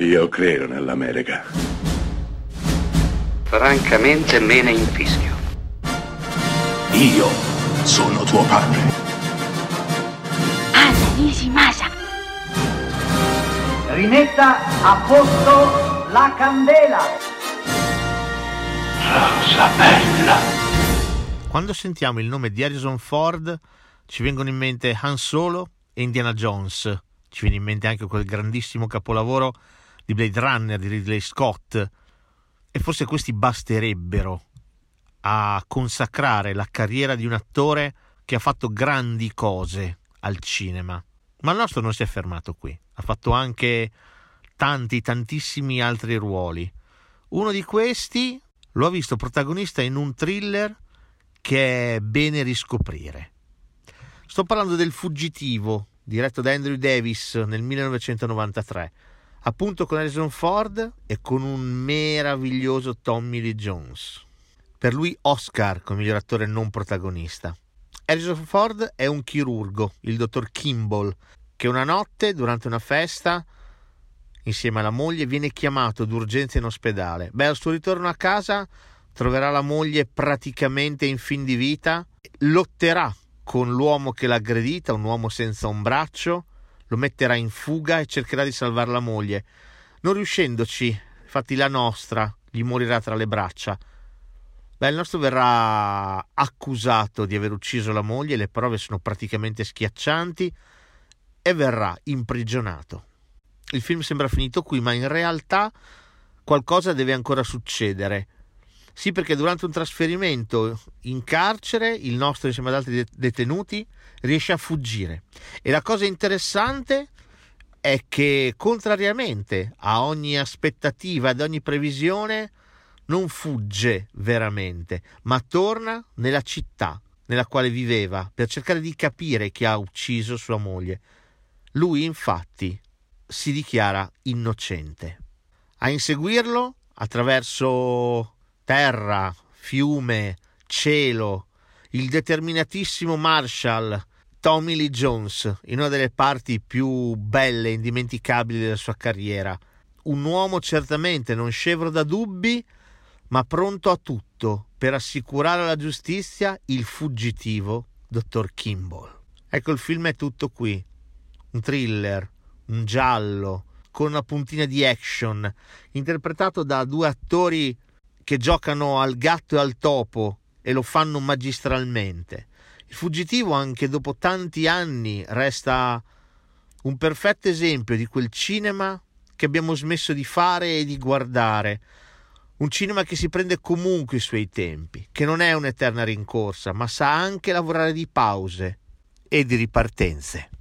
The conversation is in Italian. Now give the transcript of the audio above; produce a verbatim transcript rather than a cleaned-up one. Io credo nell'America. Francamente me ne infischio. Io sono tuo padre. Anna Nishimasa. Rimetta a posto la candela. Rosa bella. Quando sentiamo il nome di Harrison Ford ci vengono in mente Han Solo e Indiana Jones. Ci viene in mente anche quel grandissimo capolavoro di Blade Runner di Ridley Scott, e forse questi basterebbero a consacrare la carriera di un attore che ha fatto grandi cose al cinema. Ma il nostro non si è fermato qui, ha fatto anche tanti tantissimi altri ruoli. Uno di questi lo ha visto protagonista in un thriller che è bene riscoprire. Sto parlando del Fuggitivo, diretto da Andrew Davis nel millenovecentonovantatré, appunto con Harrison Ford e con un meraviglioso Tommy Lee Jones. Per lui Oscar come miglior attore non protagonista. Harrison Ford è un chirurgo, il dottor Kimball, che una notte durante una festa insieme alla moglie viene chiamato d'urgenza in ospedale. Beh, al suo ritorno a casa troverà la moglie praticamente in fin di vita, lotterà con l'uomo che l'ha aggredita, un uomo senza un braccio, lo metterà in fuga e cercherà di salvare la moglie. Non riuscendoci, infatti la nostra gli morirà tra le braccia. Beh, il nostro verrà accusato di aver ucciso la moglie, le prove sono praticamente schiaccianti e verrà imprigionato. Il film sembra finito qui, ma in realtà qualcosa deve ancora succedere. Sì, perché durante un trasferimento in carcere il nostro insieme ad altri detenuti riesce a fuggire, e la cosa interessante è che contrariamente a ogni aspettativa, ad ogni previsione, non fugge veramente, ma torna nella città nella quale viveva per cercare di capire chi ha ucciso sua moglie. Lui infatti si dichiara innocente. A inseguirlo attraverso terra, fiume, cielo, il determinatissimo Marshall Tommy Lee Jones, in una delle parti più belle e indimenticabili della sua carriera. Un uomo certamente non scevro da dubbi, ma pronto a tutto per assicurare alla giustizia il fuggitivo dottor Kimball. Ecco, il film è tutto qui. Un thriller, un giallo, con una puntina di action, interpretato da due attori che giocano al gatto e al topo e lo fanno magistralmente. Il fuggitivo, anche dopo tanti anni, resta un perfetto esempio di quel cinema che abbiamo smesso di fare e di guardare. Un cinema che si prende comunque i suoi tempi, che non è un'eterna rincorsa, ma sa anche lavorare di pause e di ripartenze.